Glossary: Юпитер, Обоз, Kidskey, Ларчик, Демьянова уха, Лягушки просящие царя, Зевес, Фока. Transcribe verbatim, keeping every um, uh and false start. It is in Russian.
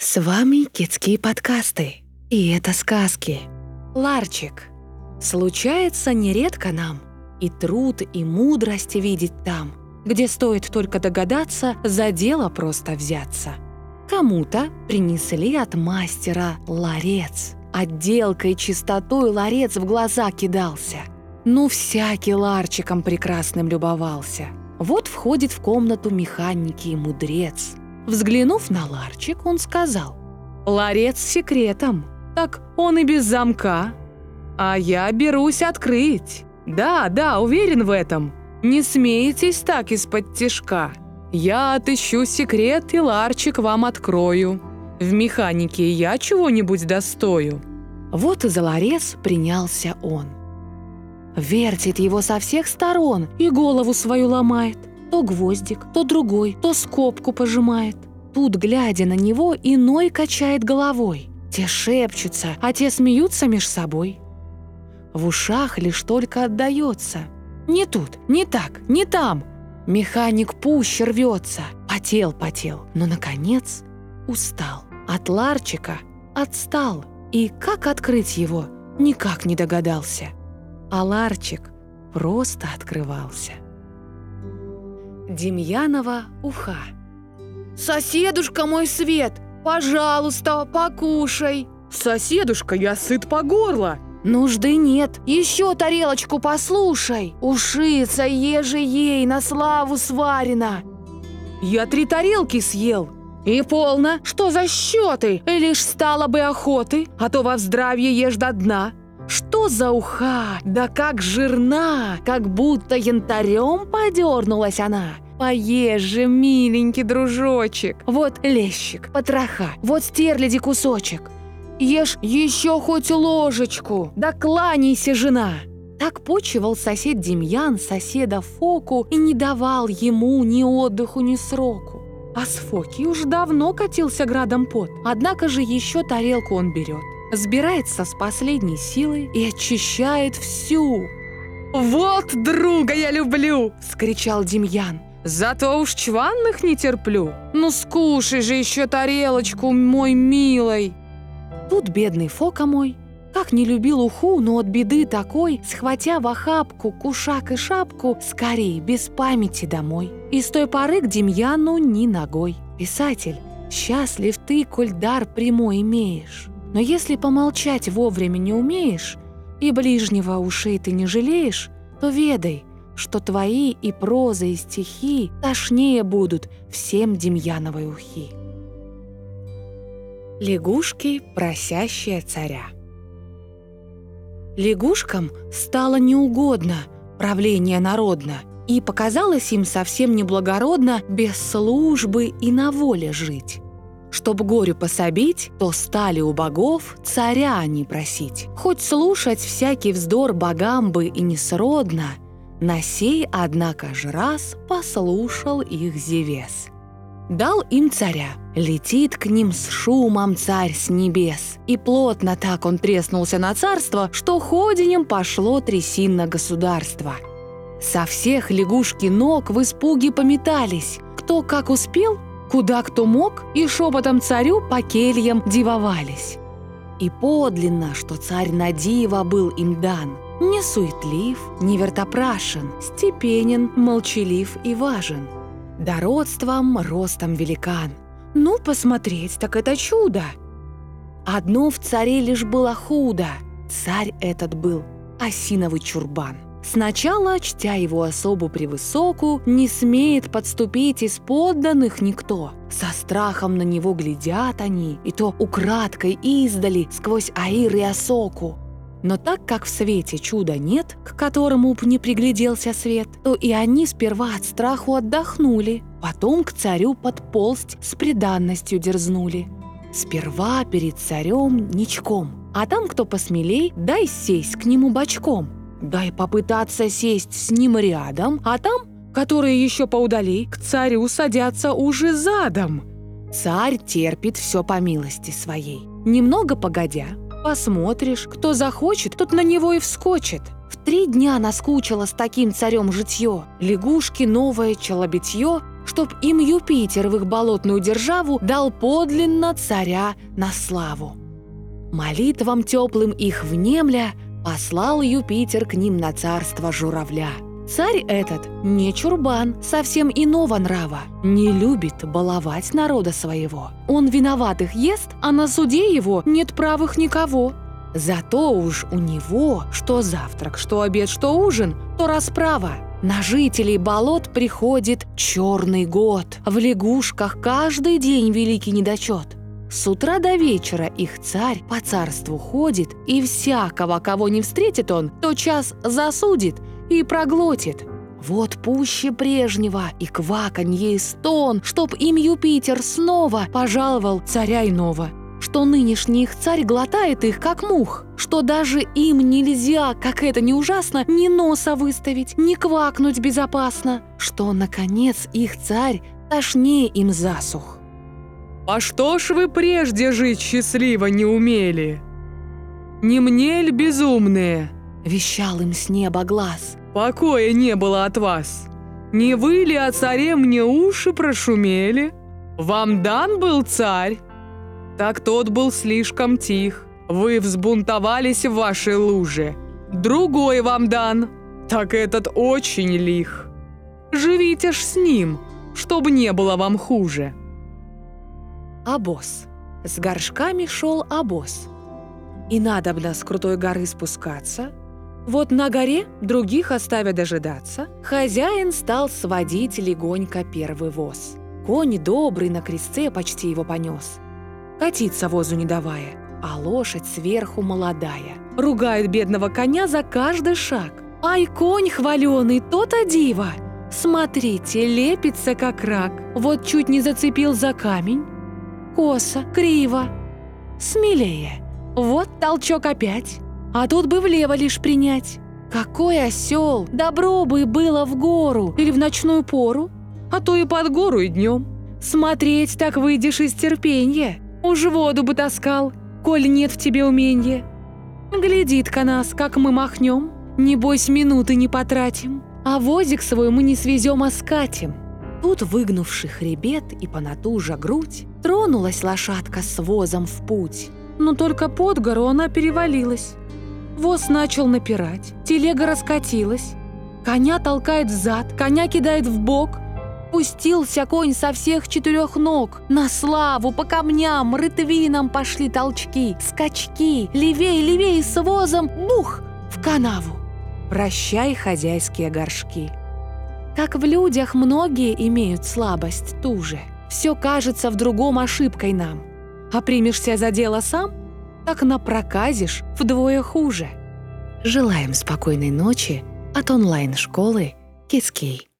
С вами Kidskey подкасты, и это сказки. Ларчик. Случается нередко нам и труд, и мудрость видеть там, где стоит только догадаться, за дело просто взяться. Кому-то принесли от мастера ларец. Отделкой, чистотой ларец в глаза кидался. Ну, всякий ларчиком прекрасным любовался. Вот входит в комнату механики и мудрец. Взглянув на ларчик, он сказал: «Ларец с секретом, так он и без замка. А я берусь открыть. Да, да, уверен в этом. Не смейтесь так из-под тишка. Я отыщу секрет и ларчик вам открою. В механике я чего-нибудь достою». Вот и за ларец принялся он. Вертит его со всех сторон и голову свою ломает. То гвоздик, то другой, то скобку пожимает. Тут, глядя на него, иной качает головой. Те шепчутся, а те смеются меж собой. В ушах лишь только отдается: не тут, не так, не там. Механик пуще рвется. Потел, потел, но, наконец, устал. От ларчика отстал. И как открыть его, никак не догадался. А ларчик просто открывался. Демьянова уха. «Соседушка мой свет, пожалуйста, покушай!» «Соседушка, я сыт по горло!» «Нужды нет, еще тарелочку послушай! Ушица еже ей на славу сварена!» «Я три тарелки съел!» «И полно! Что за счеты? Лишь стало бы охоты, а то во вздравье ешь до дна!» «Что за уха? Да как жирна! Как будто янтарем подернулась она! Поешь же, миленький дружочек! Вот лещик, потроха, вот стерляди кусочек! Ешь еще хоть ложечку! Да кланяйся, жена!» Так почивал сосед Демьян соседа Фоку и не давал ему ни отдыху, ни сроку. А с Фоки уж давно катился градом пот, однако же еще тарелку он берет. Сбирается с последней силой и очищает всю. «Вот друга я люблю!» – вскричал Демьян. «Зато уж чванных не терплю. Ну скушай же еще тарелочку, мой милый!» Тут бедный Фока мой, как не любил уху, но от беды такой, схватя в охапку кушак и шапку, скорее без памяти домой. И с той поры к Демьяну ни ногой. Писатель, счастлив ты, коль дар прямой имеешь. Но если помолчать вовремя не умеешь, и ближнего ушей ты не жалеешь, то ведай, что твои и проза, и стихи тошнее будут всем Демьяновой ухи. Лягушки просящие царя. Лягушкам стало неугодно правление народно, и показалось им совсем неблагородно без службы и на воле жить. Чтоб горю пособить, то стали у богов царя они просить. Хоть слушать всякий вздор богам бы и несродно, на сей, однако ж, раз послушал их Зевес. Дал им царя. Летит к ним с шумом царь с небес. И плотно так он треснулся на царство, что ходенем пошло трясин на государство. Со всех лягушки ног в испуге пометались. Кто как успел, куда кто мог, и шепотом царю по кельям дивовались. И подлинно, что царь на диво был им дан, не суетлив, не вертопрашен, степенен, молчалив и важен, да родством ростом великан. Ну, посмотреть, так это чудо! Одно в царе лишь было худо: царь этот был осиновый чурбан. Сначала, чтя его особу превысоку, не смеет подступить из подданных никто. Со страхом на него глядят они, и то украдкой издали сквозь аир и осоку. Но так как в свете чуда нет, к которому б не пригляделся свет, то и они сперва от страху отдохнули, потом к царю подползть с преданностью дерзнули. Сперва перед царем ничком, а там кто посмелей, дай сесть к нему бочком. Дай попытаться сесть с ним рядом, а там, которые еще поудалей, к царю садятся уже задом. Царь терпит все по милости своей. Немного погодя, посмотришь, кто захочет, тот на него и вскочит. В три дня наскучило с таким царем житье. Лягушки новое челобитье, чтоб им Юпитер в их болотную державу дал подлинно царя на славу. Молитвам теплым их внемля, послал Юпитер к ним на царство журавля. Царь этот не чурбан, совсем иного нрава, не любит баловать народа своего. Он виноватых ест, а на суде его нет правых никого. Зато уж у него что завтрак, что обед, что ужин, то расправа. На жителей болот приходит черный год. В лягушках каждый день великий недочет. С утра до вечера их царь по царству ходит, и всякого, кого не встретит он, тотчас засудит и проглотит. Вот пуще прежнего и кваканье, и стон, чтоб им Юпитер снова пожаловал царя иного, что нынешний их царь глотает их, как мух, что даже им нельзя, как это не ужасно, ни носа выставить, ни квакнуть безопасно, что, наконец, их царь тошнее им засух. «А что ж вы прежде жить счастливо не умели? Не мне ль безумные?» — вещал им с неба глаз. «Покоя не было от вас. Не вы ли о царе мне уши прошумели? Вам дан был царь? Так тот был слишком тих. Вы взбунтовались в вашей луже. Другой вам дан. Так этот очень лих. Живите ж с ним, чтобы не было вам хуже». Обоз. С горшками шел обоз. И надобно с крутой горы спускаться. Вот на горе, других оставя дожидаться, хозяин стал сводить легонько первый воз. Конь добрый на крестце почти его понес, катиться возу не давая, а лошадь сверху молодая. Ругает бедного коня за каждый шаг. «Ай, конь хваленый, то-то диво! Смотрите, лепится как рак. Вот чуть не зацепил за камень. Косо, криво. Смелее. Вот толчок опять. А тут бы влево лишь принять. Какой осел! Добро бы было в гору или в ночную пору, а то и под гору и днем. Смотреть так выйдешь из терпенья. Уж воду бы таскал, коль нет в тебе уменья. Глядит-ка нас, как мы махнем, небось минуты не потратим, а возик свой мы не свезем, а скатим». Тут, выгнувший хребет и понатужа грудь, тронулась лошадка с возом в путь. Но только под гору она перевалилась. Воз начал напирать, телега раскатилась, коня толкает взад, коня кидает в бок. Пустился конь со всех четырех ног. На славу, по камням, рытвинам пошли толчки, скачки. Левей, левей, с возом, бух, в канаву. Прощай, хозяйские горшки. Как в людях многие имеют слабость ту же. Все кажется в другом ошибкой нам. А примешься за дело сам, так напроказишь вдвое хуже. Желаем спокойной ночи от онлайн-школы Kidskey.